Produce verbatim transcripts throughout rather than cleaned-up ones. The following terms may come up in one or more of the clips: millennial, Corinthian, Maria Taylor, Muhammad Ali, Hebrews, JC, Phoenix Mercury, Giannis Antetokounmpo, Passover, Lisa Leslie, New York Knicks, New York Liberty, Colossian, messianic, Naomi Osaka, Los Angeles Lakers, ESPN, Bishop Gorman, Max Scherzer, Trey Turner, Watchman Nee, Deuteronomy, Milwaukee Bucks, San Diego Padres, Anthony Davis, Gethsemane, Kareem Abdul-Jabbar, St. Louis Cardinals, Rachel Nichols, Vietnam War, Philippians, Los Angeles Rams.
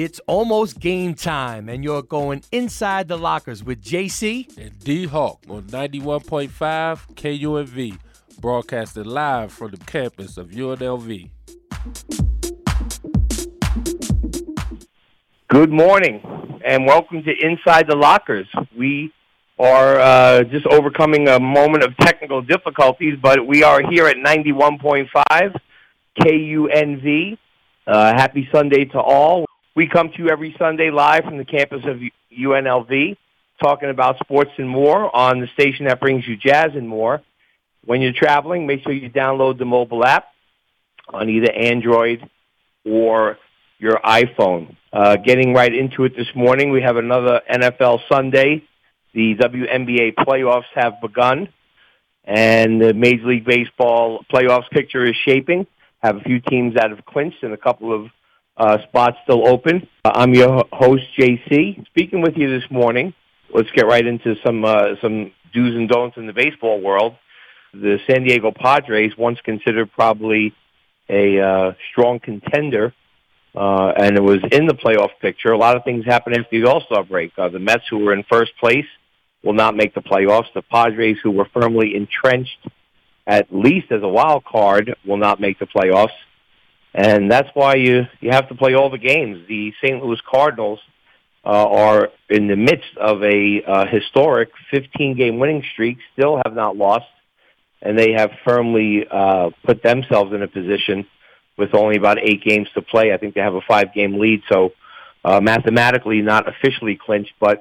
It's almost game time, and you're going inside the lockers with J C and D-Hawk on ninety-one point five K U N V, broadcasted live from the campus of U N L V. Good morning, and welcome to Inside the Lockers. We are uh, just overcoming a moment of technical difficulties, but we are here at ninety-one point five K U N V. Uh, happy Sunday to all. We come to you every Sunday live from the campus of U N L V, talking about sports and more on the station that brings you jazz and more. When you're traveling, make sure you download the mobile app on either Android or your iPhone. Uh, getting right into it this morning, we have another N F L Sunday. The W N B A playoffs have begun, and the Major League Baseball playoffs picture is shaping. Have a few teams out of clinch and a couple of Uh, spots still open. Uh, I'm your host, J C, speaking with you this morning. Let's get right into some uh, some do's and don'ts in the baseball world. The San Diego Padres, once considered probably a uh, strong contender, uh, and it was in the playoff picture. A lot of things happened after the All-Star break. Uh, the Mets, who were in first place, will not make the playoffs. The Padres, who were firmly entrenched at least as a wild card, will not make the playoffs. And that's why you, you have to play all the games. The Saint Louis Cardinals uh, are in the midst of a uh, historic fifteen-game winning streak, still have not lost, and they have firmly uh, put themselves in a position with only about eight games to play. I think they have a five-game lead, so uh, mathematically not officially clinched, but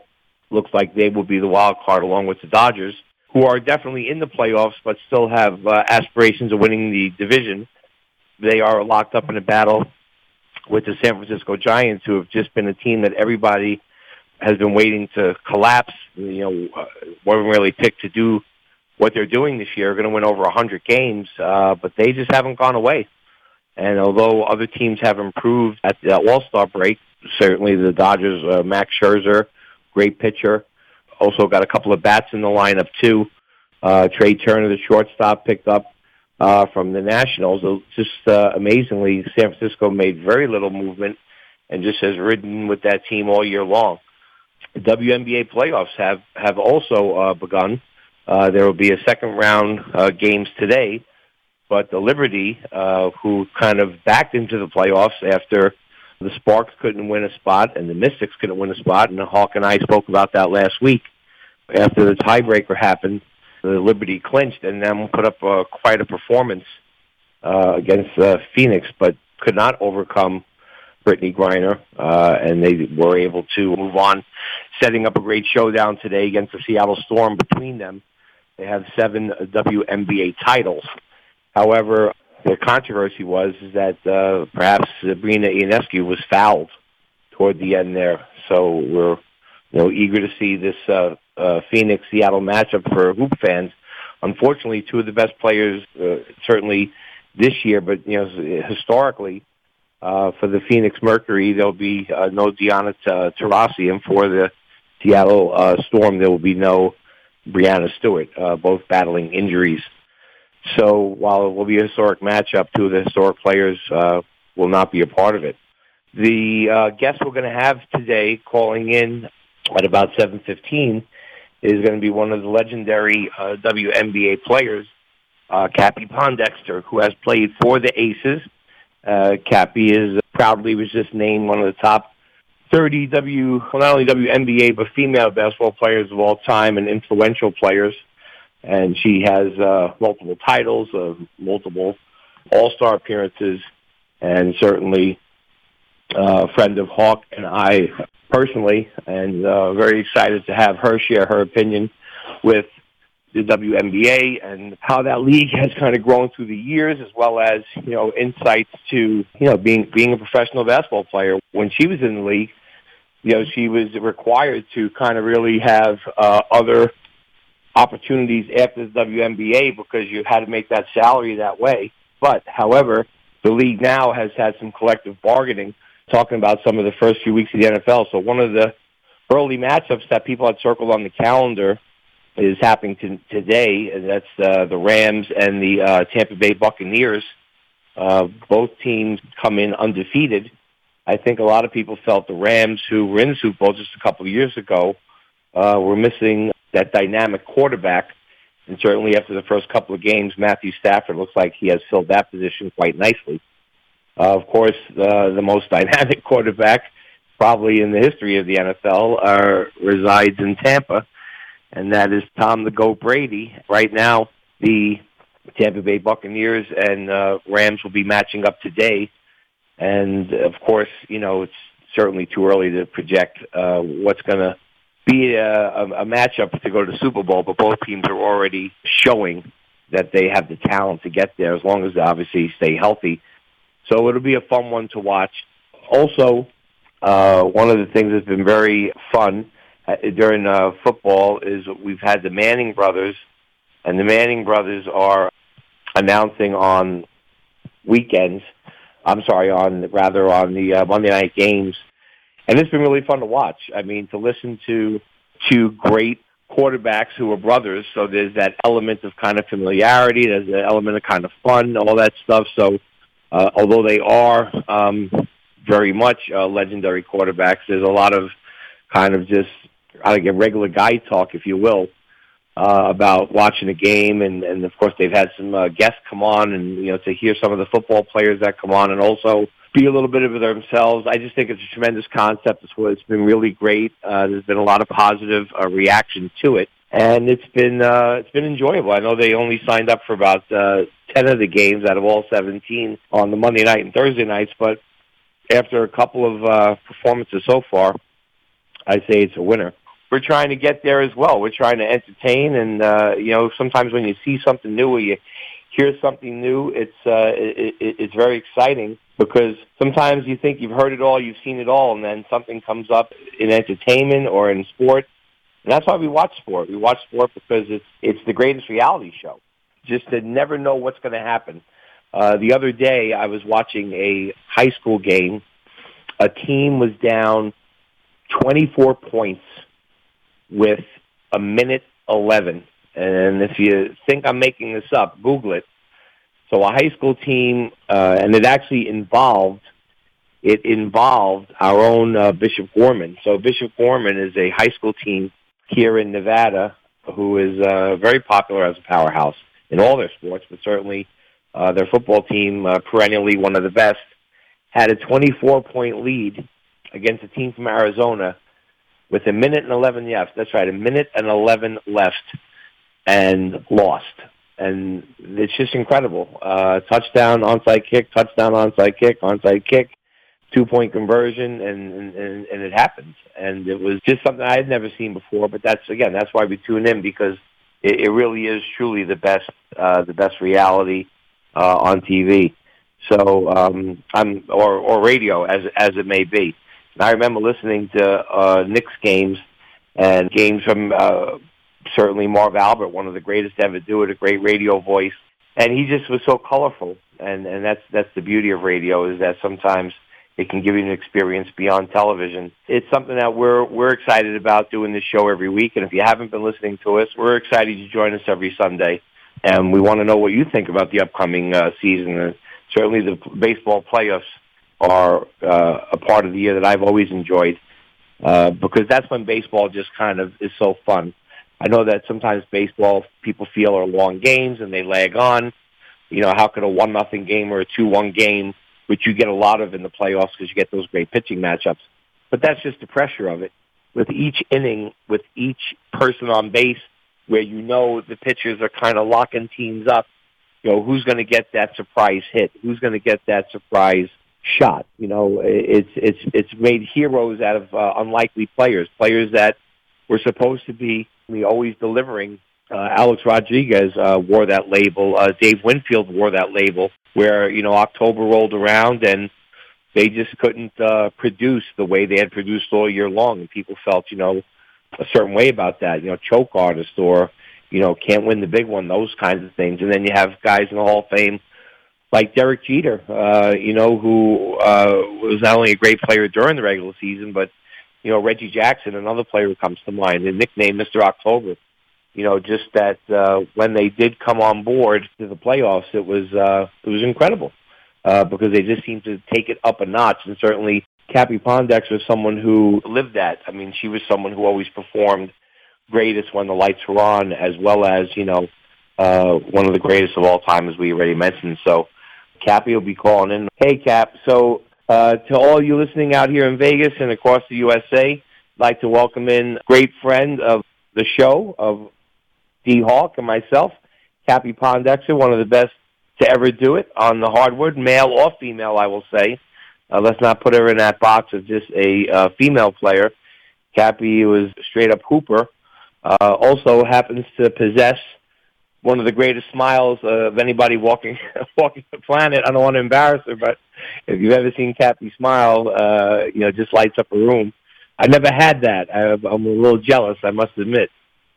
looks like they will be the wild card along with the Dodgers, who are definitely in the playoffs but still have uh, aspirations of winning the division. They are locked up in a battle with the San Francisco Giants, who have just been a team that everybody has been waiting to collapse. You know, uh, weren't really picked to do what they're doing this year. Going to win over one hundred games, uh, but they just haven't gone away. And although other teams have improved at the All-Star break, certainly the Dodgers, uh, Max Scherzer, great pitcher, also got a couple of bats in the lineup too. Uh, Trey Turner, the shortstop, picked up Uh, from the Nationals. Just uh, amazingly, San Francisco made very little movement and just has ridden with that team all year long. The W N B A playoffs have, have also uh, begun. Uh, there will be a second-round uh, games today, but the Liberty, uh, who kind of backed into the playoffs after the Sparks couldn't win a spot and the Mystics couldn't win a spot, and the Hawk and I spoke about that last week after the tiebreaker happened. The Liberty clinched and then put up uh, quite a performance uh, against uh, Phoenix, but could not overcome Brittany Griner, uh, and they were able to move on, setting up a great showdown today against the Seattle Storm. Between them, they have seven W N B A titles. However, the controversy was that uh, perhaps Sabrina Ionescu was fouled toward the end there, so we're you know, eager to see this uh, uh, Phoenix-Seattle matchup for hoop fans. Unfortunately, two of the best players, uh, certainly this year, but you know, historically, uh, for the Phoenix Mercury, there'll be uh, no Deanna Taurasi, and for the Seattle uh, Storm, there will be no Brianna Stewart, uh, both battling injuries. So while it will be a historic matchup, two of the historic players uh, will not be a part of it. The uh, guest we're going to have today calling in at about seven fifteen is going to be one of the legendary uh, W N B A players, uh, Cappie Pondexter, who has played for the Aces. Uh, Cappie is uh, proudly was just named one of the top thirty W, well, not only W N B A, but female basketball players of all time and influential players. And she has uh, multiple titles, uh, multiple All-Star appearances, and certainly a uh, friend of Hawk and I personally, and uh, very excited to have her share her opinion with the W N B A and how that league has kind of grown through the years, as well as, you know, insights to, you know, being being a professional basketball player. When she was in the league, you know, she was required to kind of really have uh, other opportunities after the W N B A because you had to make that salary that way. But, however, the league now has had some collective bargaining, talking about some of the first few weeks of the N F L. So one of the early matchups that people had circled on the calendar is happening to, today, and that's uh, the Rams and the uh, Tampa Bay Buccaneers. Uh, both teams come in undefeated. I think a lot of people felt the Rams, who were in the Super Bowl just a couple of years ago, uh, were missing that dynamic quarterback. And certainly after the first couple of games, Matthew Stafford looks like he has filled that position quite nicely. Uh, of course, uh, the most dynamic quarterback probably in the history of the N F L are, resides in Tampa, and that is Tom the Goat Brady. Right now, the Tampa Bay Buccaneers and uh, Rams will be matching up today. And, of course, you know, it's certainly too early to project uh, what's going to be a, a, a matchup to go to the Super Bowl, but both teams are already showing that they have the talent to get there as long as they obviously stay healthy. So it'll be a fun one to watch. Also, uh, one of the things that's been very fun uh, during uh, football is we've had the Manning brothers, and the Manning brothers are announcing on weekends, I'm sorry, on rather on the uh, Monday night games. And it's been really fun to watch. I mean, to listen to two great quarterbacks who are brothers, so there's that element of kind of familiarity, there's an element of kind of fun, all that stuff. So uh, although they are um, very much uh, legendary quarterbacks, there's a lot of kind of just, I think, a regular guy talk, if you will, uh, about watching the game. And, and, of course, they've had some uh, guests come on and, you know, to hear some of the football players that come on and also be a little bit of themselves. I just think it's a tremendous concept. It's, it's been really great. Uh, there's been a lot of positive uh, reaction to it, and it's been uh, it's been enjoyable. I know they only signed up for about uh, ten of the games out of all seventeen on the Monday night and Thursday nights, but after a couple of uh, performances so far, I say it's a winner. We're trying to get there as well. We're trying to entertain, and uh, you know, sometimes when you see something new or you hear something new, it's uh, it, it, it's very exciting. Because sometimes you think you've heard it all, you've seen it all, and then something comes up in entertainment or in sport. And that's why we watch sport. We watch sport because it's it's the greatest reality show. Just to never know what's going to happen. Uh, the other day, I was watching a high school game. A team was down twenty-four points with a minute eleven. And if you think I'm making this up, Google it. So a high school team, uh, and it actually involved it involved our own uh, Bishop Gorman. So Bishop Gorman is a high school team here in Nevada who is uh, very popular as a powerhouse in all their sports, but certainly uh, their football team, uh, perennially one of the best, had a twenty-four point lead against a team from Arizona with a minute and eleven left. That's right, a minute and eleven left, and lost. And it's just incredible. Uh, touchdown, onside kick, touchdown, onside kick, onside kick, two-point conversion, and, and, and it happened. And it was just something I had never seen before. But that's, again, that's why we tune in, because it, it really is truly the best, uh, the best reality uh, on T V. So, um, I'm or, or radio, as as it may be. And I remember listening to uh, Knicks games and games from. Uh, Certainly Marv Albert, one of the greatest to ever do it, a great radio voice. And he just was so colorful. And, and that's that's the beauty of radio, is that sometimes it can give you an experience beyond television. It's something that we're we're excited about doing this show every week. And if you haven't been listening to us, we're excited you join us every Sunday. And we want to know what you think about the upcoming uh, season. And certainly the baseball playoffs are uh, a part of the year that I've always enjoyed uh, because that's when baseball just kind of is so fun. I know that sometimes baseball people feel are long games and they lag on. You know, how could a one nothing game or a two one game, which you get a lot of in the playoffs because you get those great pitching matchups. But that's just the pressure of it. With each inning, with each person on base, where you know the pitchers are kind of locking teams up. You know, who's going to get that surprise hit? Who's going to get that surprise shot? You know, it's it's it's made heroes out of uh, unlikely players, players that were supposed to be. We always delivering. Uh, Alex Rodriguez uh, wore that label. Uh, Dave Winfield wore that label where, you know, October rolled around and they just couldn't uh, produce the way they had produced all year long. And people felt, you know, a certain way about that, you know, choke artist or, you know, can't win the big one, those kinds of things. And then you have guys in the Hall of Fame like Derek Jeter, uh, you know, who uh, was not only a great player during the regular season, but you know, Reggie Jackson, another player who comes to mind, the nickname Mister October. You know, just that uh, when they did come on board to the playoffs, it was uh, it was incredible uh, because they just seemed to take it up a notch. And certainly Cappie Pondexter is someone who lived that. I mean, she was someone who always performed greatest when the lights were on, as well as, you know, uh, one of the greatest of all time, as we already mentioned. So Cappie will be calling in. Hey, Cap. So uh, to all you listening out here in Vegas and across the U S A, I'd like to welcome in a great friend of the show, of D-Hawk and myself, Cappie Pondexter, one of the best to ever do it on the hardwood, male or female, I will say. Uh, let's not put her in that box as just a uh, female player. Cappie was a straight-up hooper. Uh, also happens to possess one of the greatest smiles uh, of anybody walking walking the planet. I don't want to embarrass her, but if you've ever seen Cappie smile, uh, you know, just lights up a room. I never had that. I, I'm a little jealous, I must admit.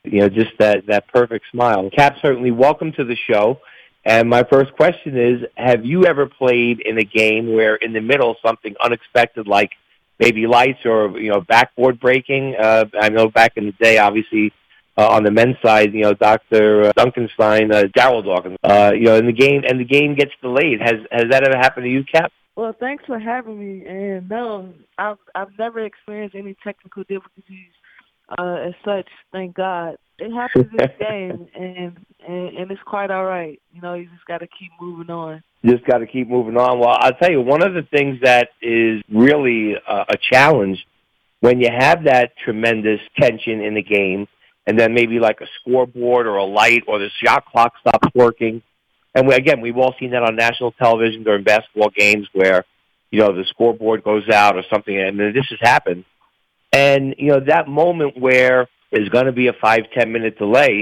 You know, just that, that perfect smile. Cap, certainly welcome to the show. And my first question is, have you ever played in a game where in the middle something unexpected like maybe lights or, you know, backboard breaking? Uh, I know back in the day, obviously, uh, on the men's side, you know, Doctor Duncanstein, uh, Darryl Dawkins, uh, you know, in the game, and the game gets delayed. Has has that ever happened to you, Cap? Well, thanks for having me. And no, I've, I've never experienced any technical difficulties uh, as such, thank God. It happens in the game, and, and, and it's quite all right. You know, you just got to keep moving on. You just got to keep moving on. Well, I'll tell you, one of the things that is really uh, a challenge when you have that tremendous tension in the game, and then maybe like a scoreboard or a light or the shot clock stops working. And we, again, we've all seen that on national television during basketball games where, you know, the scoreboard goes out or something, and this has happened. And, you know, that moment where there's going to be a five, ten-minute delay,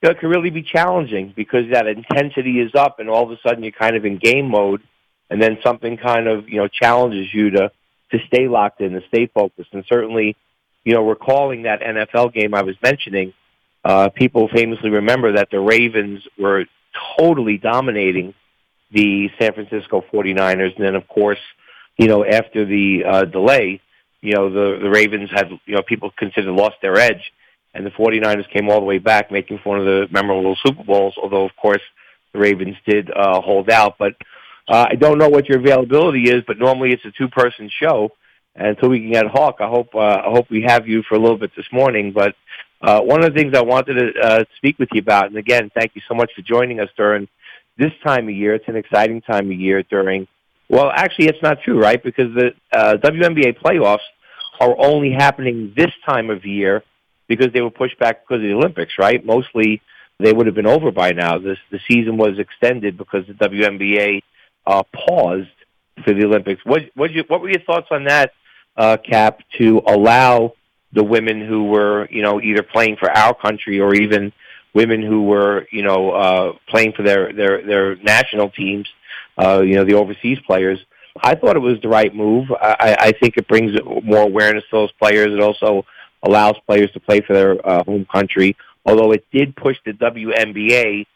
you know, it can really be challenging because that intensity is up and all of a sudden you're kind of in game mode, and then something kind of, you know, challenges you to, to stay locked in, to stay focused. And certainly, you know, recalling that N F L game I was mentioning, uh, people famously remember that the Ravens were totally dominating the San Francisco forty-niners. And then, of course, you know, after the uh, delay, you know, the, the Ravens had, you know, people considered lost their edge. And the forty-niners came all the way back, making for one of the memorable Super Bowls, although, of course, the Ravens did uh, hold out. But uh, I don't know what your availability is, but normally it's a two-person show. And until we can get Hawk, I hope uh, I hope we have you for a little bit this morning. But uh, one of the things I wanted to uh, speak with you about, and again, thank you so much for joining us during this time of year. It's an exciting time of year during, well, actually, it's not true, right? Because the uh, W N B A playoffs are only happening this time of year, because they were pushed back because of the Olympics, right? Mostly they would have been over by now. This, the season was extended because the W N B A uh, paused for the Olympics. What, what, you, what were your thoughts on that, uh, Cap, to allow the women who were, you know, either playing for our country or even women who were, you know, uh, playing for their, their, their national teams, uh, you know, the overseas players? I thought it was the right move. I, I think it brings more awareness to those players. It also allows players to play for their uh, home country, although it did push the W N B A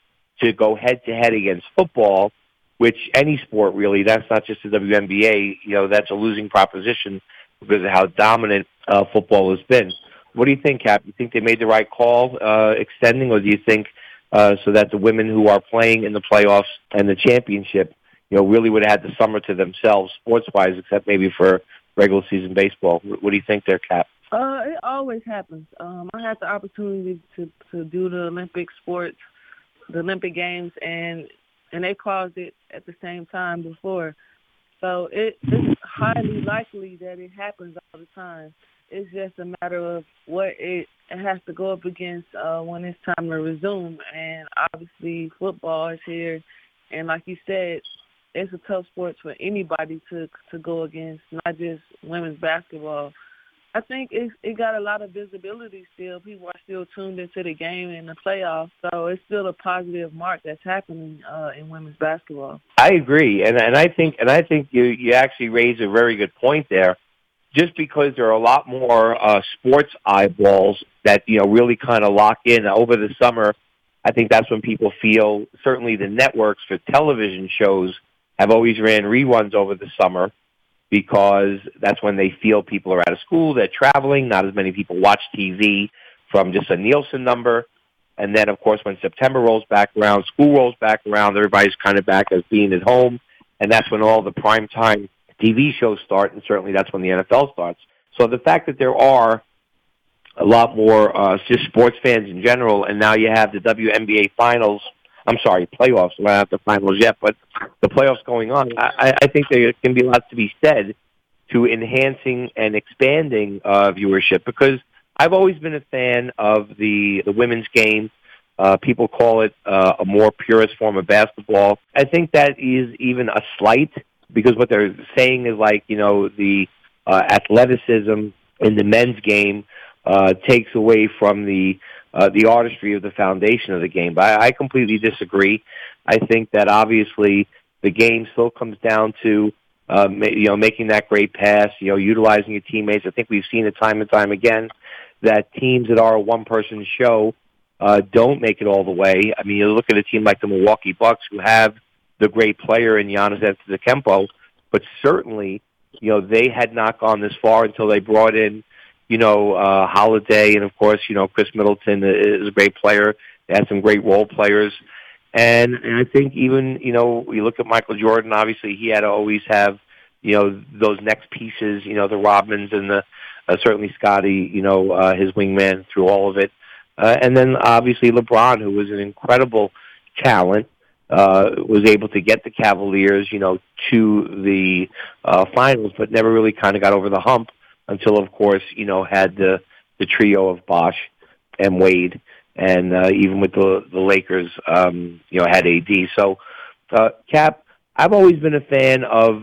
to go head-to-head against football, which any sport really, that's not just the W N B A, you know, that's a losing proposition because of how dominant uh, football has been. What do you think, Cap? Do you think they made the right call uh, extending, or do you think uh, so that the women who are playing in the playoffs and the championship, you know, really would have had the summer to themselves sports-wise, except maybe for regular season baseball? What do you think there, Cap? Uh, it always happens. Um, I had the opportunity to, to do the Olympic sports, the Olympic Games, and and they paused it at the same time before. So it, it's highly likely that it happens all the time. It's just a matter of what it, it has to go up against uh, when it's time to resume. And obviously football is here. And like you said, it's a tough sport for anybody to to go against, not just women's basketball. I think it, it got a lot of visibility still. People are still tuned into the game and the playoffs, so it's still a positive mark that's happening uh, in women's basketball. I agree, and and I think and I think you, you actually raise a very good point there. Just because there are a lot more uh, sports eyeballs that, you know, really kind of lock in over the summer, I think that's when people feel. Certainly, the networks for television shows have always ran reruns over the summer, because that's when they feel people are out of school, they're traveling, not as many people watch T V from just a Nielsen number. And then, of course, when September rolls back around, school rolls back around, everybody's kind of back as being at home, and that's when all the primetime T V shows start, and certainly that's when the N F L starts. So the fact that there are a lot more uh, just sports fans in general, and now you have the W N B A finals, I'm sorry, playoffs, we're not at the finals yet, but the playoffs going on, I, I think there can be lots to be said to enhancing and expanding uh, viewership, because I've always been a fan of the, the women's game. Uh, people call it uh, a more purist form of basketball. I think that is even a slight, because what they're saying is like, you know, the uh, athleticism in the men's game uh, takes away from the uh, the artistry of the foundation of the game. But I, I completely disagree. I think that obviously the game still comes down to uh, ma- you know making that great pass, you know, utilizing your teammates. I think we've seen it time and time again that teams that are a one-person show Uh, don't make it all the way. I mean, you look at a team like the Milwaukee Bucks, who have the great player in Giannis Antetokounmpo, but certainly, you know, they had not gone this far until they brought in, you know, uh, Holiday, and of course, you know, Chris Middleton is a great player. They had some great role players, and, and I think even, you know, you look at Michael Jordan. Obviously, he had to always have, you know, those next pieces. You know, the Rodmans and the uh, certainly Scottie. You know, uh, his wingman through all of it. Uh, and then, obviously, LeBron, who was an incredible talent, uh, was able to get the Cavaliers, you know, to the uh, finals, but never really kind of got over the hump until, of course, you know, had the, the trio of Bosh and Wade, and uh, even with the, the Lakers, um, you know, had A D. So, uh, Cap, I've always been a fan of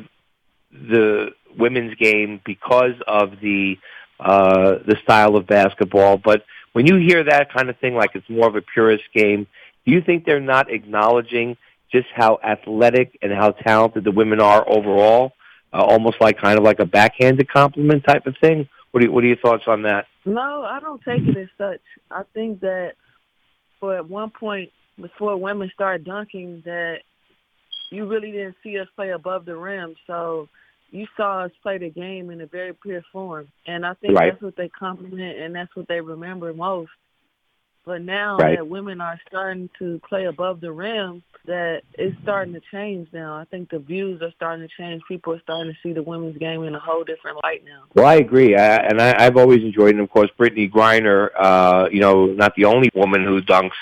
the women's game because of the uh, the style of basketball, but when you hear that kind of thing, like it's more of a purist game, do you think they're not acknowledging just how athletic and how talented the women are overall, uh, almost like kind of like a backhanded compliment type of thing? What do you, what are your thoughts on that? No, I don't take it as such. I think that for at one point, before women started dunking, that you really didn't see us play above the rim, so you saw us play the game in a very pure form. And I think right. that's what they compliment and that's what they remember most. But now right. that women are starting to play above the rim, that it's starting to change now. I think the views are starting to change. People are starting to see the women's game in a whole different light now. Well, I agree. I, and I, I've always enjoyed it. And, of course, Brittany Griner, uh, you know, not the only woman who dunks,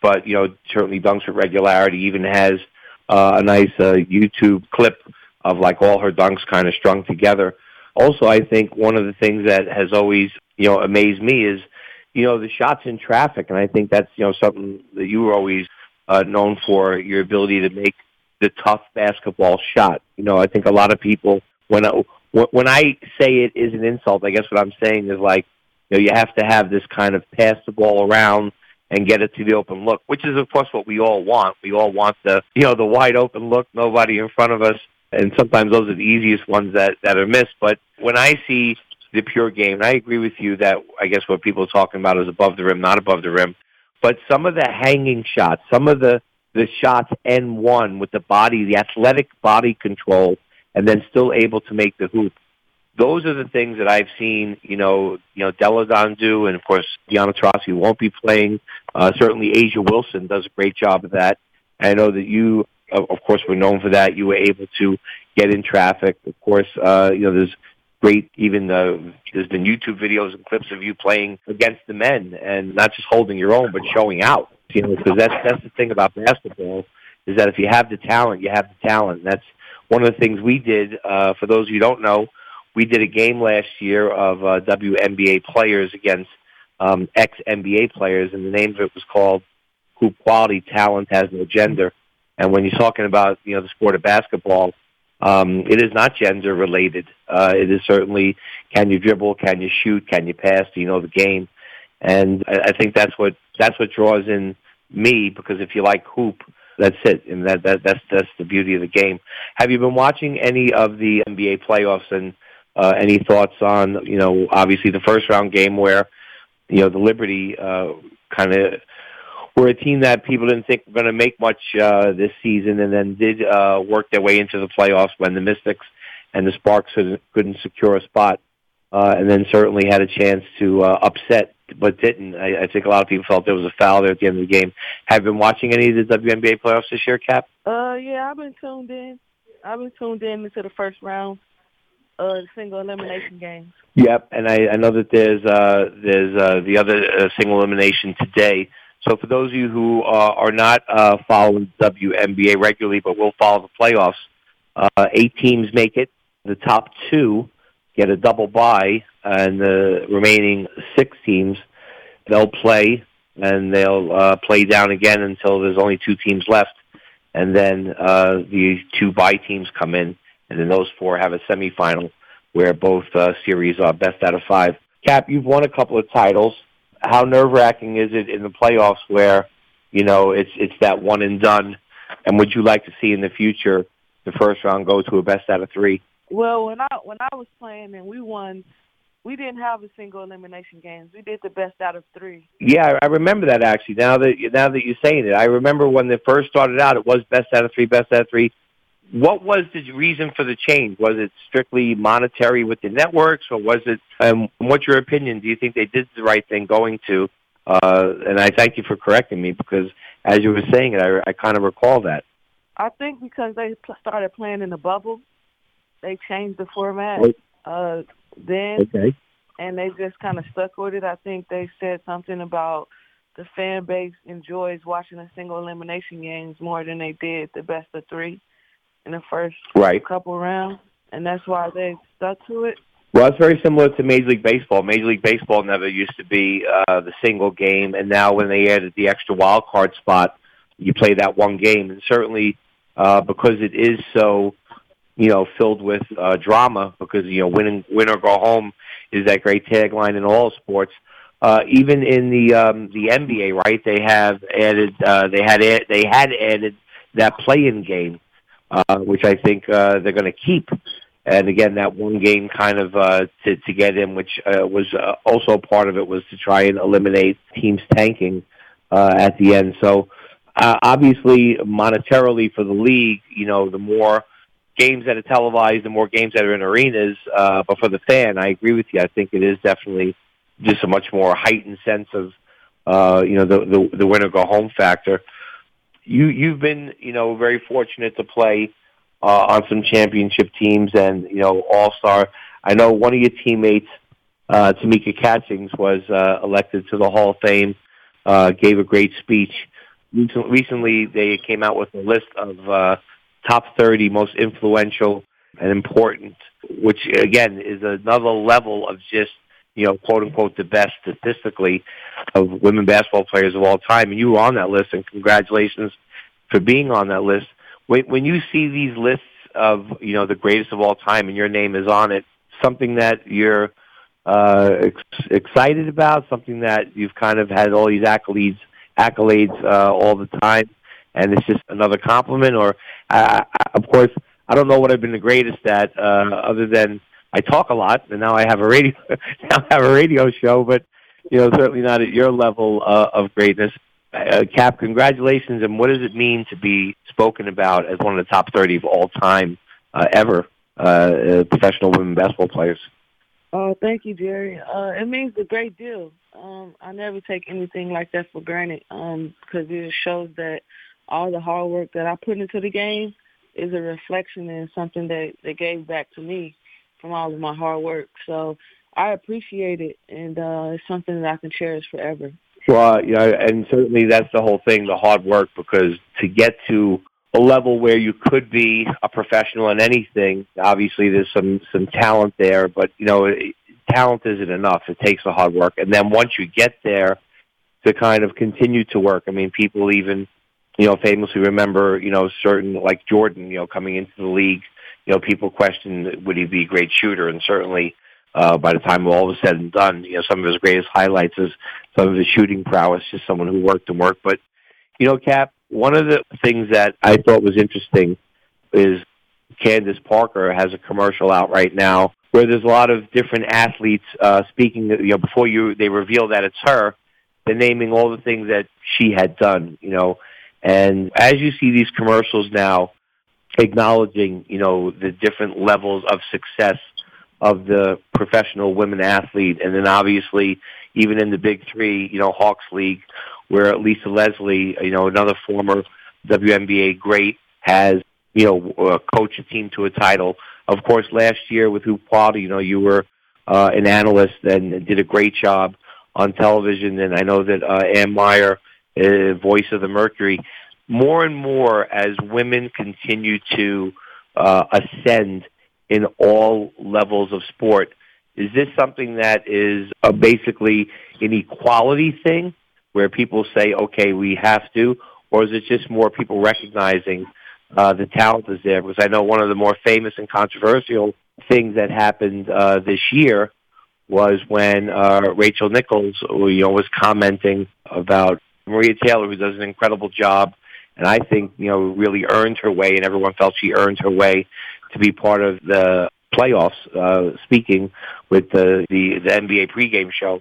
but, you know, certainly dunks with regularity, even has uh, a nice uh, YouTube clip of like all her dunks kind of strung together. Also, I think one of the things that has always, you know, amazed me is, you know, the shots in traffic. And I think that's, you know, something that you were always uh, known for, your ability to make the tough basketball shot. You know, I think a lot of people, when I, when I say it is an insult, I guess what I'm saying is like, you know, you have to have this kind of pass the ball around and get it to the open look, which is, of course, what we all want. We all want the, you know, the wide open look, nobody in front of us. And sometimes those are the easiest ones that, that are missed. But when I see the pure game, and I agree with you that I guess what people are talking about is above the rim, not above the rim. But some of the hanging shots, some of the, the shots and one with the body, the athletic body control, and then still able to make the hoop. Those are the things that I've seen, you know, you know, Deladon do, and, of course, Deanna Taurasi won't be playing. Uh, certainly Asia Wilson does a great job of that. I know that you... Of course, we're known for that. You were able to get in traffic. Of course, uh, you know, there's great, even uh, there's been YouTube videos and clips of you playing against the men and not just holding your own, but showing out, you know, because that's, that's the thing about basketball is that if you have the talent, you have the talent. And that's one of the things we did. Uh, for those who don't know, we did a game last year of uh, W N B A players against um, ex-N B A players, and the name of it was called Hoop Quality, Talent Has No Gender. And when you're talking about, you know, the sport of basketball, um, it is not gender related. Uh, it is certainly, can you dribble, can you shoot, can you pass, do you know the game? And I, I think that's what that's what draws in me, because if you like hoop, that's it, and that, that that's that's the beauty of the game. Have you been watching any of the N B A playoffs, and uh, any thoughts on, you know, obviously the first round game where, you know, the Liberty uh, kind of were a team that people didn't think were going to make much uh, this season, and then did uh, work their way into the playoffs when the Mystics and the Sparks couldn't secure a spot, uh, and then certainly had a chance to uh, upset, but didn't. I, I think a lot of people felt there was a foul there at the end of the game. Have you been watching any of the W N B A playoffs this year, Cap? Uh, yeah, I've been tuned in. I've been tuned in into the first round. uh, single elimination games. Yep, and I, I know that there's uh, there's uh, the other uh, single elimination today. So for those of you who uh, are not uh, following W N B A regularly but will follow the playoffs, uh, eight teams make it. The top two get a double bye, and the remaining six teams, they'll play, and they'll uh, play down again until there's only two teams left. And then uh, the two bye teams come in, and then those four have a semifinal where both uh, series are best out of five. Cap, you've won a couple of titles. How nerve-wracking is it in the playoffs where, you know, it's it's that one and done? And would you like to see in the future the first round go to a best out of three? Well, when I when I was playing and we won, we didn't have a single elimination games. We did the best out of three. Yeah, I remember that actually. Now that now that you're saying it, I remember when they first started out, it was best out of three, best out of three. What was the reason for the change? Was it strictly monetary with the networks, or was it? Um, what's your opinion? Do you think they did the right thing going to? Uh, and I thank you for correcting me because as you were saying it, I, I kind of recall that. I think because they pl- started playing in the bubble, they changed the format. Uh, then, okay. And they just kind of stuck with it. I think they said something about the fan base enjoys watching the single elimination games more than they did the best of three in the first right. couple rounds, and that's why they stuck to it. Well, it's very similar to Major League Baseball. Major League Baseball never used to be uh, the single game, and now when they added the extra wild card spot, you play that one game. And certainly uh, because it is so, you know, filled with uh, drama, because, you know, win, and, win or go home is that great tagline in all sports. Uh, even in the um, the N B A, right, they have added uh, they had ad- they had added that play-in game. Uh, which I think uh, they're going to keep. And, again, that one game kind of uh, to, to get in, which uh, was uh, also part of it, was to try and eliminate teams tanking uh, at the end. So, uh, obviously, monetarily for the league, you know, the more games that are televised, the more games that are in arenas. Uh, but for the fan, I agree with you. I think it is definitely just a much more heightened sense of, uh, you know, the, the, the win-or-go-home factor. You, you've been, you know, very fortunate to play uh, on some championship teams and, you know, all-star. I know one of your teammates, uh, Tamika Catchings, was uh, elected to the Hall of Fame, uh, gave a great speech. Recently, they came out with a list of uh, top thirty most influential and important, which, again, is another level of just, you know, quote-unquote, the best statistically of women basketball players of all time. And you were on that list, and congratulations for being on that list. When, when you see these lists of, you know, the greatest of all time and your name is on it, something that you're uh, ex- excited about, something that you've kind of had all these accolades accolades uh, all the time, and it's just another compliment? Or, uh, of course, I don't know what I've been the greatest at uh, other than I talk a lot, and now I have a radio. Now I have a radio show, but you know, certainly not at your level uh, of greatness. Uh, Cap, congratulations! And what does it mean to be spoken about as one of the top thirty of all time uh, ever uh, uh, professional women basketball players? Oh, uh, thank you, Jerry. Uh, it means a great deal. Um, I never take anything like that for granted um, because it shows that all the hard work that I put into the game is a reflection and something that they gave back to me from all of my hard work. So I appreciate it, and uh, it's something that I can cherish forever. Well, uh, you know, and certainly that's the whole thing, the hard work, because to get to a level where you could be a professional in anything, obviously there's some, some talent there, but, you know, it, talent isn't enough. It takes the hard work. And then once you get there, to kind of continue to work. I mean, people even, you know, famously remember, you know, certain, like Jordan, you know, coming into the league, you know, people question, would he be a great shooter? And certainly uh, by the time all is said and done, you know, some of his greatest highlights is some of his shooting prowess, just someone who worked and worked. But, you know, Cap, one of the things that I thought was interesting is Candace Parker has a commercial out right now where there's a lot of different athletes uh, speaking, you know, before you they reveal that it's her, they're naming all the things that she had done, you know. And as you see these commercials now, acknowledging, you know, the different levels of success of the professional women athlete. And then obviously, even in the big three, you know, Hawks League, where Lisa Leslie, you know, another former W N B A great, has, you know, coached a team to a title. Of course, last year with Hoop Quality, you know, you were uh, an analyst and did a great job on television. And I know that uh, Ann Meyers, uh, voice of the Mercury, more and more as women continue to uh, ascend in all levels of sport, is this something that is uh, basically an equality thing where people say, okay, we have to, or is it just more people recognizing uh, the talent is there? Because I know one of the more famous and controversial things that happened uh, this year was when uh, Rachel Nichols, you know, was commenting about Maria Taylor, who does an incredible job, and I think, you know, really earned her way, and everyone felt she earned her way to be part of the playoffs, uh, speaking with the, the, the N B A pregame show.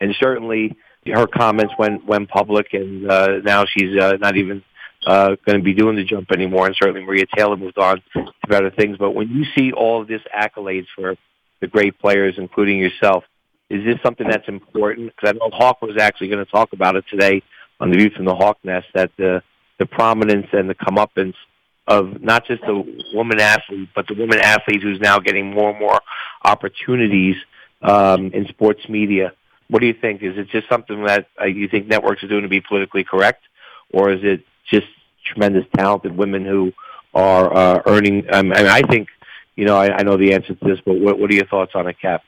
And certainly her comments went, went public, and uh, now she's uh, not even uh, going to be doing the jump anymore, and certainly Maria Taylor moved on to better things. But when you see all of this accolades for the great players, including yourself, is this something that's important? Because I know Hawk was actually going to talk about it today on the View from the Hawk Nest, that the, the prominence and the comeuppance of not just the woman athlete, but the woman athlete who's now getting more and more opportunities um, in sports media. What do you think? Is it just something that uh, you think networks are doing to be politically correct, or is it just tremendous talented women who are uh, earning? Um, I mean, I think, you know, I, I know the answer to this, but what, what are your thoughts on it, Cap?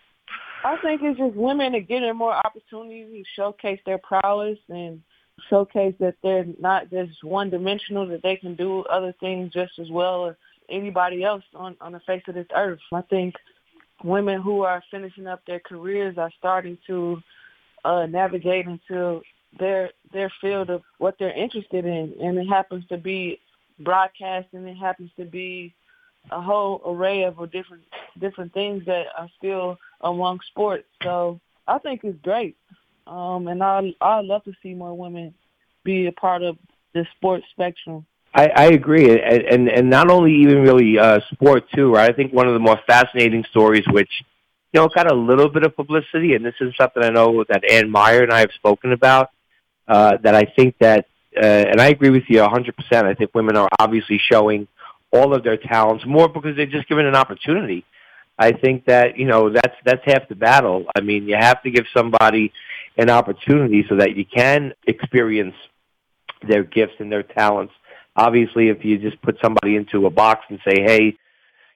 I think it's just women are getting more opportunities to showcase their prowess and showcase that they're not just one-dimensional, that they can do other things just as well as anybody else on, on the face of this earth. I think women who are finishing up their careers are starting to uh, navigate into their their field of what they're interested in, and it happens to be broadcasting. It happens to be a whole array of different different things that are still among sports. So I think it's great. Um, and I I love to see more women be a part of the sports spectrum. I, I agree, and, and and not only even really uh, sport too. Right? I think one of the more fascinating stories, which you know got a little bit of publicity, and this is something I know that Ann Meyers and I have spoken about. Uh, that I think that, uh, and I agree with you a hundred percent. I think women are obviously showing all of their talents more because they're just given an opportunity. I think that, you know, that's that's half the battle. I mean, you have to give somebody an opportunity so that you can experience their gifts and their talents. Obviously, if you just put somebody into a box and say, hey,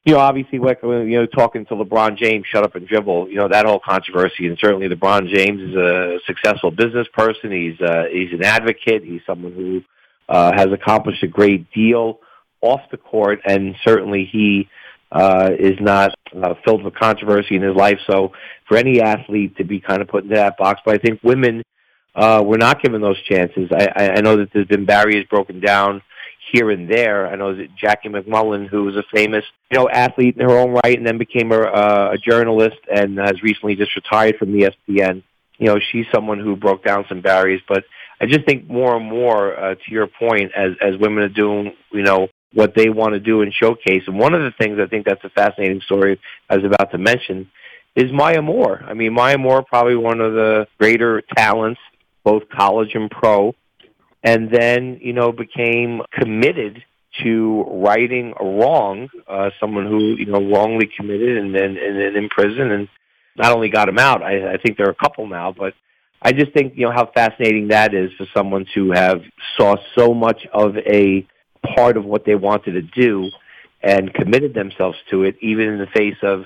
you know, obviously, you know, talking to LeBron James, shut up and dribble, you know, that whole controversy. And certainly LeBron James is a successful business person. He's uh, he's an advocate. He's someone who uh, has accomplished a great deal off the court, and certainly he uh, is not uh, filled with controversy in his life. So for any athlete to be kind of put into that box, but I think women uh, were not given those chances. I, I know that there's been barriers broken down here and there. I know that Jackie McMullen, who was a famous, you know, athlete in her own right, and then became a, uh, a journalist and has recently just retired from E S P N. You know, she's someone who broke down some barriers. But I just think more and more, uh, to your point, as as women are doing, you know, what they want to do and showcase. And one of the things I think that's a fascinating story I was about to mention is Maya Moore. I mean, Maya Moore, probably one of the greater talents, both college and pro, and then, you know, became committed to righting a wrong, uh, someone who, you know, wrongly committed and then and, and in prison, and not only got him out, I, I think they're a couple now, but I just think, you know, how fascinating that is for someone to have saw so much of a part of what they wanted to do and committed themselves to it, even in the face of,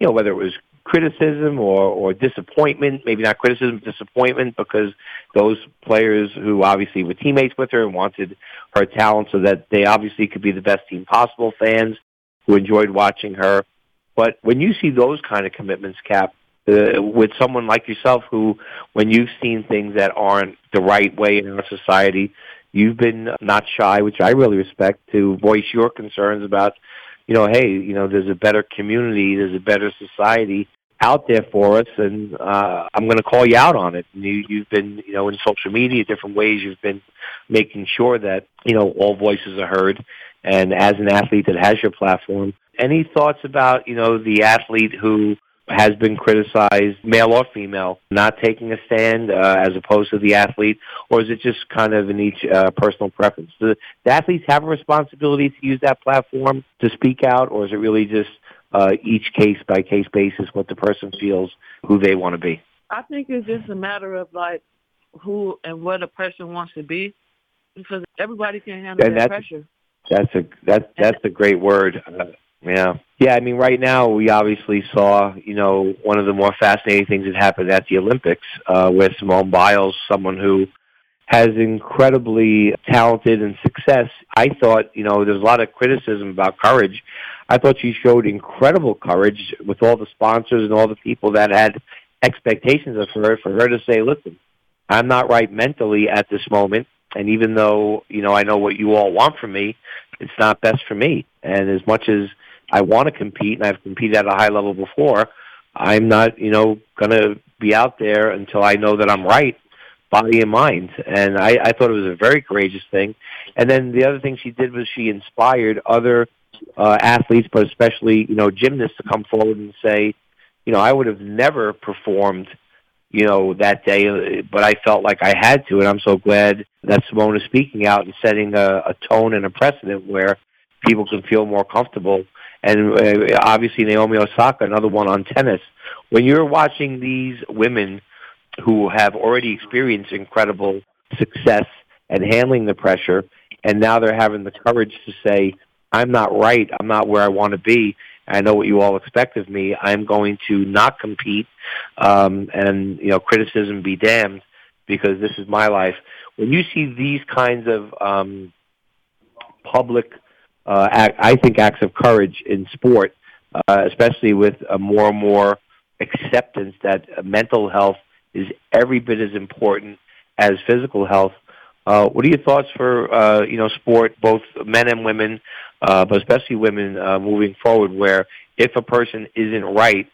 you know, whether it was criticism or, or disappointment, maybe not criticism, disappointment, because those players who obviously were teammates with her and wanted her talent so that they obviously could be the best team possible, fans who enjoyed watching her. But when you see those kind of commitments, Cap, uh, with someone like yourself who, when you've seen things that aren't the right way in our society, you've been not shy, which I really respect, to voice your concerns about, you know, hey, you know, there's a better community, there's a better society out there for us, and uh, I'm going to call you out on it. And you, you've been, you know, in social media, different ways you've been making sure that, you know, all voices are heard. And as an athlete that has your platform, any thoughts about, you know, the athlete who has been criticized, male or female, not taking a stand uh, as opposed to the athlete, or is it just kind of in each uh, personal preference? Do the athletes have a responsibility to use that platform to speak out, or is it really just uh, each case-by-case basis what the person feels who they want to be. I think it's just a matter of, like, who and what a person wants to be, because everybody can handle that pressure. That's a that that's a great word. Uh, yeah, yeah. I mean, right now we obviously saw, you know, one of the more fascinating things that happened at the Olympics uh, with Simone Biles, someone who has incredibly talented and success. I thought, you know, there's a lot of criticism about courage. I thought she showed incredible courage with all the sponsors and all the people that had expectations of her, for her to say, listen, I'm not right mentally at this moment. And even though, you know, I know what you all want from me, it's not best for me. And as much as I want to compete, and I've competed at a high level before, I'm not, you know, going to be out there until I know that I'm right, body and mind. And I, I thought it was a very courageous thing. And then the other thing she did was she inspired other uh, athletes, but especially, you know, gymnasts to come forward and say, you know, I would have never performed, you know, that day, but I felt like I had to, and I'm so glad that Simone is speaking out and setting a, a tone and a precedent where people can feel more comfortable. And uh, obviously Naomi Osaka, another one on tennis. When you're watching these women who have already experienced incredible success and handling the pressure, and now they're having the courage to say, I'm not right, I'm not where I want to be, I know what you all expect of me, I'm going to not compete, um, and, you know, criticism be damned, because this is my life. When you see these kinds of um, public, uh, act, I think, acts of courage in sport, uh, especially with a more and more acceptance that mental health is every bit as important as physical health, Uh, what are your thoughts for, uh, you know, sport, both men and women, uh, but especially women uh, moving forward, where if a person isn't right,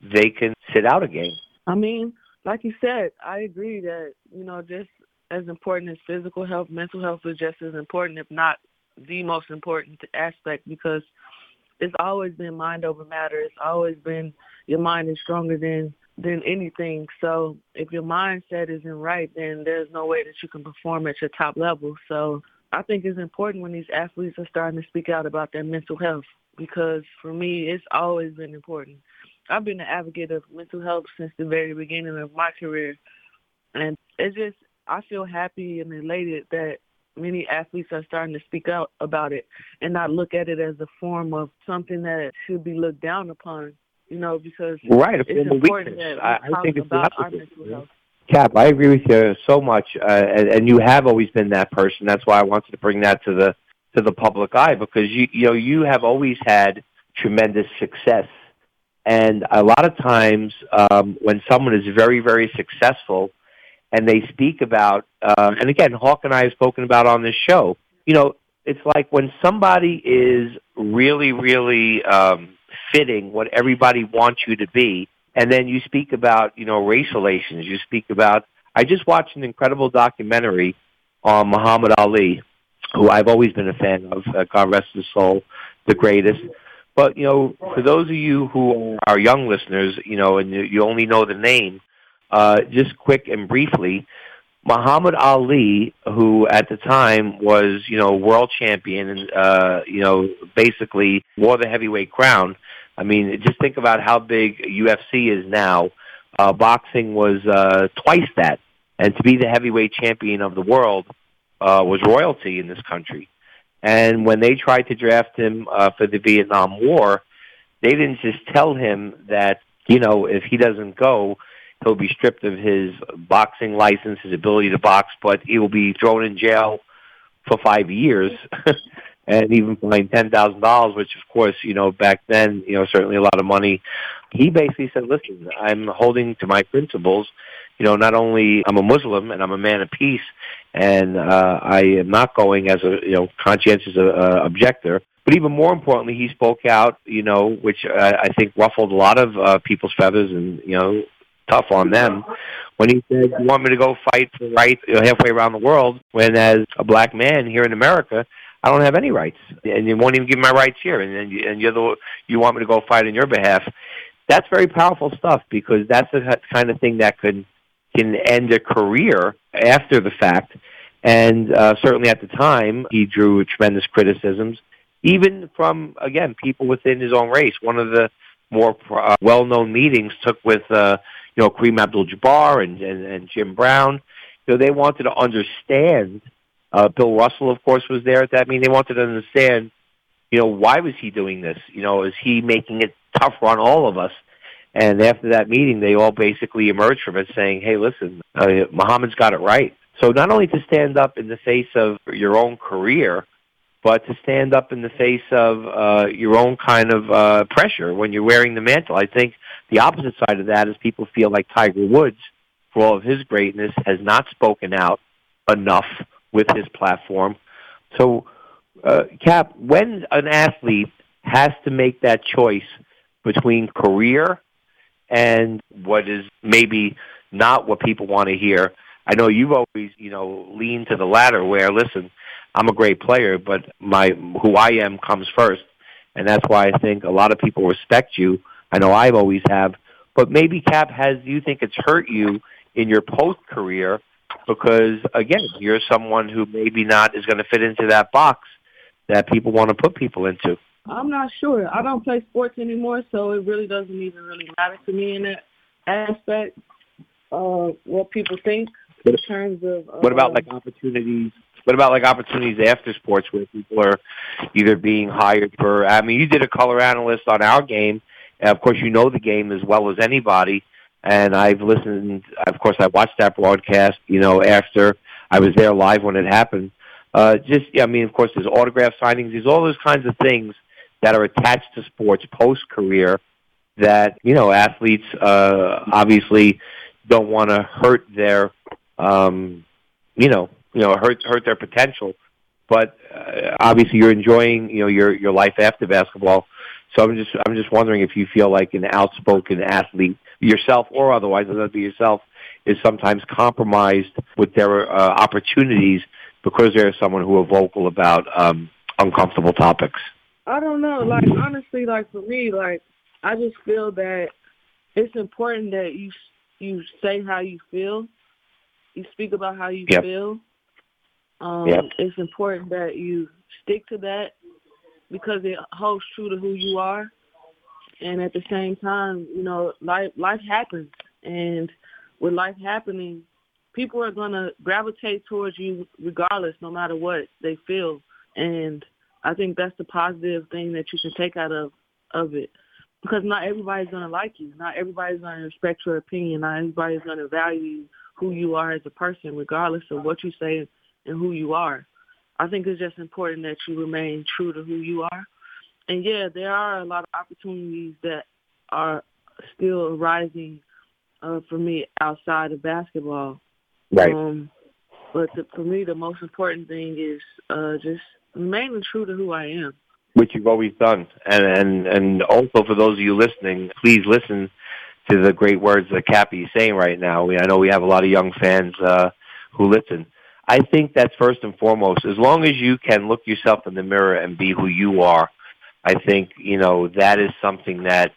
they can sit out a game? I mean, like you said, I agree that, you know, just as important as physical health, mental health is just as important, if not the most important aspect, because it's always been mind over matter. It's always been your mind is stronger than than anything. So if your mindset isn't right, then there's no way that you can perform at your top level. So I think it's important when these athletes are starting to speak out about their mental health, because for me, it's always been important. I've been an advocate of mental health since the very beginning of my career. And it's just, I feel happy and elated that many athletes are starting to speak out about it and not look at it as a form of something that should be looked down upon. You know, because right, it's important that we I, talk I think it's about our mental health. Cap, I agree with you so much, uh, and, and you have always been that person. That's why I wanted to bring that to the to the public eye, because you you know you have always had tremendous success, and a lot of times um, when someone is very very successful, and they speak about, uh, and again, Hawk and I have spoken about on this show. You know, it's like when somebody is really really. Um, fitting what everybody wants you to be, and then you speak about, you know, race relations. You speak about, I just watched an incredible documentary on Muhammad Ali, who I've always been a fan of, uh, God rest his soul, the greatest. But, you know, for those of you who are young listeners, you know, and you only know the name, uh, just quick and briefly, Muhammad Ali, who at the time was, you know, world champion and, uh, you know, basically wore the heavyweight crown. I mean, just think about how big U F C is now. Uh, boxing was uh, twice that. And to be the heavyweight champion of the world uh, was royalty in this country. And when they tried to draft him uh, for the Vietnam War, they didn't just tell him that, you know, if he doesn't go, he'll be stripped of his boxing license, his ability to box, but he will be thrown in jail for five years and even fined ten thousand dollars, which, of course, you know, back then, you know, certainly a lot of money. He basically said, listen, I'm holding to my principles. You know, not only I'm a Muslim and I'm a man of peace, and uh, I am not going as a, you know, conscientious uh, objector, but even more importantly, he spoke out, you know, which uh, I think ruffled a lot of uh, people's feathers and, you know, tough on them, when he said, you want me to go fight for rights halfway around the world, when as a black man here in America, I don't have any rights, and you won't even give me my rights here, and and you're the, you want me to go fight on your behalf. That's very powerful stuff, because that's the kind of thing that could can end a career after the fact, and uh, certainly at the time, he drew tremendous criticisms, even from, again, people within his own race. One of the more uh, well-known meetings took with, uh, you know, Kareem Abdul-Jabbar and, and, and Jim Brown. You know, they wanted to understand. Uh, Bill Russell, of course, was there at that meeting. They wanted to understand, you know, why was he doing this? You know, is he making it tougher on all of us? And after that meeting, they all basically emerged from it saying, hey, listen, uh, Muhammad's got it right. So not only to stand up in the face of your own career, but to stand up in the face of uh, your own kind of uh, pressure when you're wearing the mantle. I think the opposite side of that is people feel like Tiger Woods, for all of his greatness, has not spoken out enough with his platform. So, uh, Cap, when an athlete has to make that choice between career and what is maybe not what people want to hear, I know you've always, you know, leaned to the latter where, listen, I'm a great player, but my who I am comes first, and that's why I think a lot of people respect you. I know I've always have, but maybe, Cap, has you think it's hurt you in your post-career because, again, you're someone who maybe not is going to fit into that box that people want to put people into? I'm not sure. I don't play sports anymore, so it really doesn't even really matter to me in that aspect of uh, what people think in terms of uh, what about like opportunities? What about like opportunities after sports where people are either being hired for? I mean, you did a color analyst on our game. Of course, you know the game as well as anybody. And I've listened. Of course, I watched that broadcast. You know, after I was there live when it happened. Uh, just, I mean, of course, there's autograph signings. There's all those kinds of things that are attached to sports post career that, you know, athletes uh, obviously don't want to hurt their, um, you know, you know, hurt hurt their potential. But uh, obviously, you're enjoying, you know, your your life after basketball. So I'm just I'm just wondering if you feel like an outspoken athlete yourself or otherwise, whether it be yourself, is sometimes compromised with their uh, opportunities because they're someone who are vocal about um, uncomfortable topics. I don't know. Like, honestly, like, for me, like, I just feel that it's important that you you say how you feel. You speak about how you yep. feel. Um, yep. It's important that you stick to that because it holds true to who you are. And at the same time, you know, life life happens. And with life happening, people are going to gravitate towards you regardless, no matter what they feel. And I think that's the positive thing that you can take out of, of it. Because not everybody's going to like you. Not everybody's going to respect your opinion. Not everybody's going to value who you are as a person, regardless of what you say and who you are. I think it's just important that you remain true to who you are. And, yeah, there are a lot of opportunities that are still arising uh, for me outside of basketball. Right. Um, but the, for me, the most important thing is uh, just remaining true to who I am. Which you've always done. And, and and also for those of you listening, please listen to the great words that Cappie is saying right now. We, I know we have a lot of young fans uh, who listen. I think that's first and foremost. As long as you can look yourself in the mirror and be who you are, I think, you know, that is something that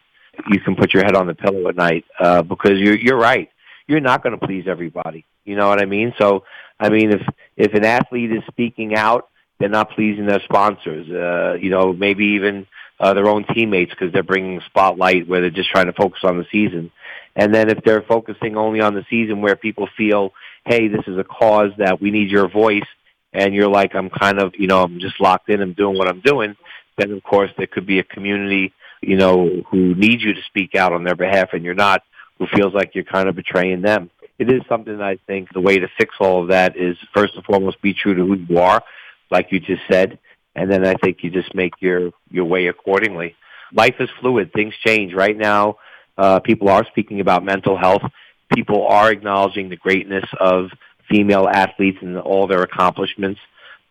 you can put your head on the pillow at night uh, because you're, you're right. You're not going to please everybody. You know what I mean? So, I mean, if if an athlete is speaking out, they're not pleasing their sponsors, uh, you know, maybe even uh, their own teammates because they're bringing spotlight where they're just trying to focus on the season. And then if they're focusing only on the season where people feel, hey, this is a cause that we need your voice, and you're like, I'm kind of, you know, I'm just locked in, I'm doing what I'm doing, then, of course, there could be a community, you know, who needs you to speak out on their behalf and you're not, who feels like you're kind of betraying them. It is something that I think the way to fix all of that is, first and foremost, be true to who you are, like you just said, and then I think you just make your, your way accordingly. Life is fluid. Things change. Right now, uh, people are speaking about mental health. People are acknowledging the greatness of female athletes and all their accomplishments.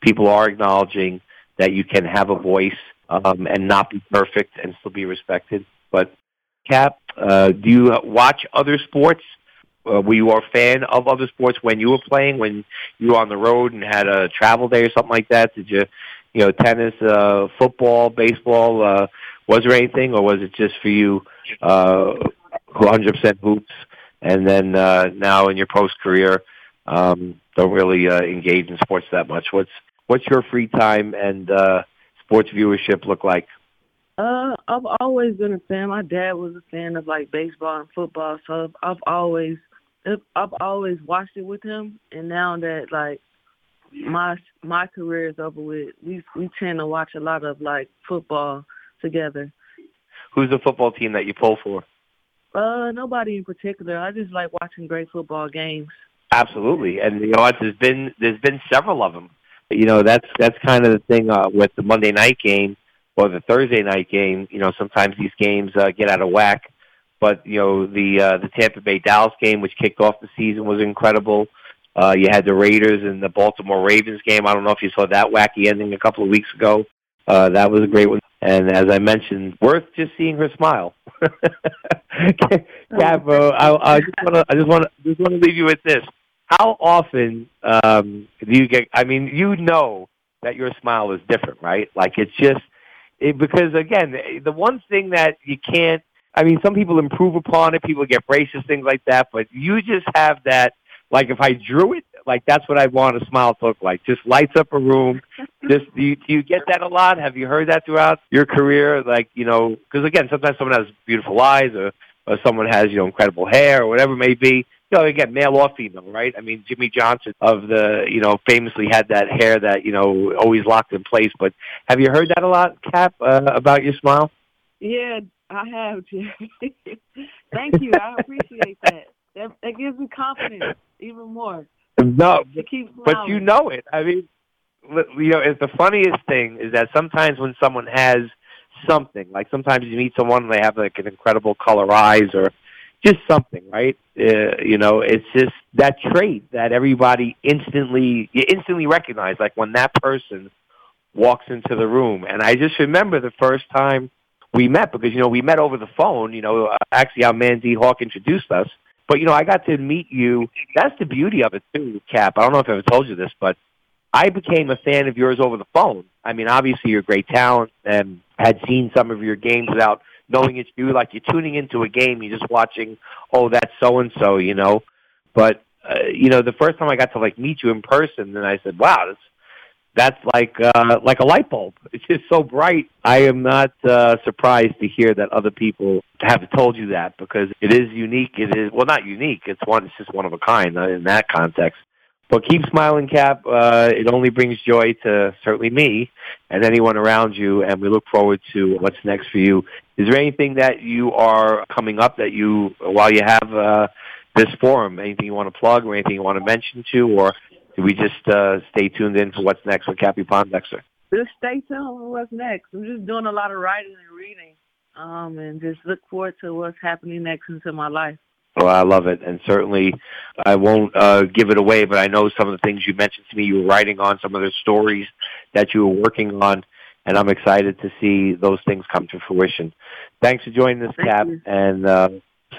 People are acknowledging that you can have a voice um, and not be perfect and still be respected. But, Cap, uh, do you watch other sports? Uh, were you a fan of other sports when you were playing, when you were on the road and had a travel day or something like that? Did you, you know, tennis, uh, football, baseball? Uh, was there anything, or was it just for you uh, one hundred percent hoops? And then uh, now in your post-career, um, don't really uh, engage in sports that much. What's what's your free time and uh, sports viewership look like? Uh, I've always been a fan. My dad was a fan of like baseball and football, so I've always I've always watched it with him. And now that like my my career is over with, we we tend to watch a lot of like football together. Who's the football team that you pull for? Uh, nobody in particular. I just like watching great football games. Absolutely, and you know, there's been there's been several of them. You know, that's that's kind of the thing uh, with the Monday night game or the Thursday night game. You know, sometimes these games uh, get out of whack. But you know, the uh, the Tampa Bay Dallas game, which kicked off the season, was incredible. Uh, you had the Raiders and the Baltimore Ravens game. I don't know if you saw that wacky ending a couple of weeks ago. Uh, that was a great one. And as I mentioned, worth just seeing her smile. Yeah, bro. I, I just want to I just want to just want to leave you with this. How often um, do you get? I mean, you know that your smile is different, right? Like it's just it, because again, the one thing that you can't. I mean, some people improve upon it. People get braces, things like that. But you just have that. Like if I drew it, like that's what I want a smile to look like. Just lights up a room. Just do you, do you get that a lot? Have you heard that throughout your career? Like you know, because again, sometimes someone has beautiful eyes, or, or someone has you know incredible hair, or whatever it may be. You know, again, male or female, right? I mean, Jimmy Johnson of the you know famously had that hair that you know always locked in place. But have you heard that a lot, Cap, uh, about your smile? Yeah, I have, Jimmy. Thank you. I appreciate that. That, that gives me confidence even more. No, but you know it. I mean, you know, it's the funniest thing is that sometimes when someone has something, like sometimes you meet someone and they have like an incredible color eyes or just something, right? Uh, you know, it's just that trait that everybody instantly, you instantly recognize, like when that person walks into the room. And I just remember the first time we met because, you know, we met over the phone. You know, actually our man D-Hawk introduced us. But, you know, I got to meet you. That's the beauty of it, too, Cap. I don't know if I ever told you this, but I became a fan of yours over the phone. I mean, obviously, you're a great talent and had seen some of your games without knowing it's you. Like, you're tuning into a game. You're just watching, oh, that's so-and-so, you know. But, uh, you know, the first time I got to, like, meet you in person, and I said, wow, that's, that's like uh, like a light bulb. It's just so bright. I am not uh, surprised to hear that other people have told you that because it is unique. It is well, not unique. It's one. It's just one of a kind in that context. But keep smiling, Cap. Uh, it only brings joy to certainly me and anyone around you. And we look forward to what's next for you. Is there anything that you are coming up that you while you have uh, this forum? Anything you want to plug or anything you want to mention to or? Do we just uh, stay tuned in for what's next with Cappie Pondexter? Just stay tuned for what's next. I'm just doing a lot of writing and reading um, and just look forward to what's happening next into my life. Well, I love it. And certainly I won't uh, give it away, but I know some of the things you mentioned to me, you were writing on some of the stories that you were working on, and I'm excited to see those things come to fruition. Thanks for joining us, Thank Cap, you. and uh,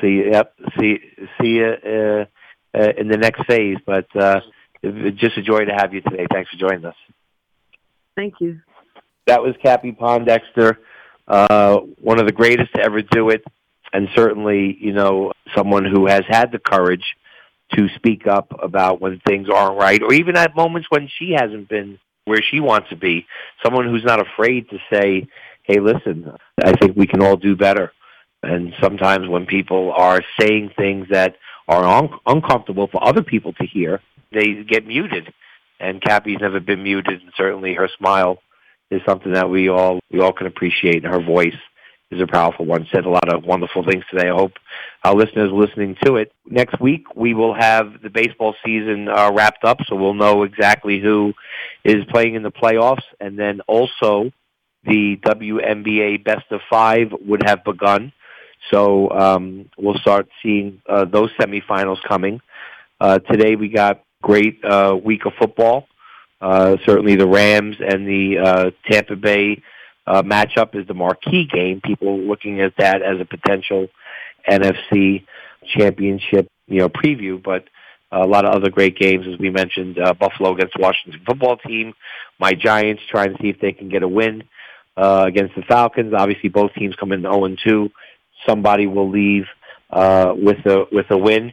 see, yep, see, see you uh, uh, in the next phase. But... Uh, Just a joy to have you today. Thanks for joining us. Thank you. That was Cappie Pondexter, uh, one of the greatest to ever do it, and certainly, you know, someone who has had the courage to speak up about when things aren't right, or even at moments when she hasn't been where she wants to be, someone who's not afraid to say, hey, listen, I think we can all do better. And sometimes when people are saying things that are un- uncomfortable for other people to hear, they get muted, and Cappie's never been muted, and certainly her smile is something that we all we all can appreciate, and her voice is a powerful one. Said a lot of wonderful things today. I hope our listeners are listening to it. Next week, we will have the baseball season uh, wrapped up, so we'll know exactly who is playing in the playoffs, and then also the W N B A Best of Five would have begun, so um, we'll start seeing uh, those semifinals coming. Uh, today, we got Great uh, week of football. Uh, certainly the Rams and the uh, Tampa Bay uh, matchup is the marquee game. People looking at that as a potential N F C championship, you know, preview, but a lot of other great games, as we mentioned, uh, Buffalo against Washington football team, my Giants trying to see if they can get a win uh, against the Falcons. Obviously, both teams come in oh and two. Somebody will leave uh, with a with a win.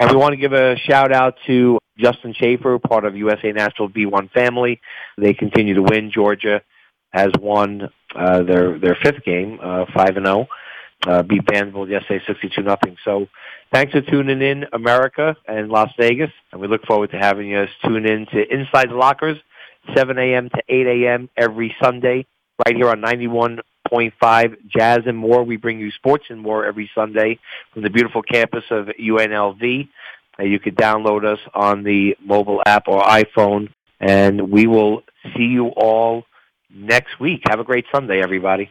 And we want to give a shout-out to Justin Schaefer, part of U S A Nashville B one family. They continue to win. Georgia has won uh, their their fifth game, uh, five and oh. Uh, beat Vanderbilt yesterday, sixty-two nothing. So thanks for tuning in, America and Las Vegas. And we look forward to having you tune in to Inside the Lockers, seven a.m. to eight a.m. every Sunday, right here on ninety-one point five Jazz and More. We bring you sports and more every Sunday from the beautiful campus of U N L V. Uh, you can download us on the mobile app or iPhone. And we will see you all next week. Have a great Sunday, everybody.